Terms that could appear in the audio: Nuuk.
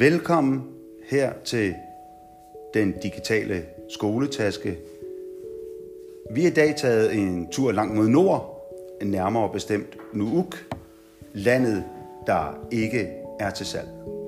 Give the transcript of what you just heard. Velkommen her til den digitale skoletaske. Vi har i dag taget en tur langt mod nord, nærmere bestemt Nuuk, landet der ikke er til salg.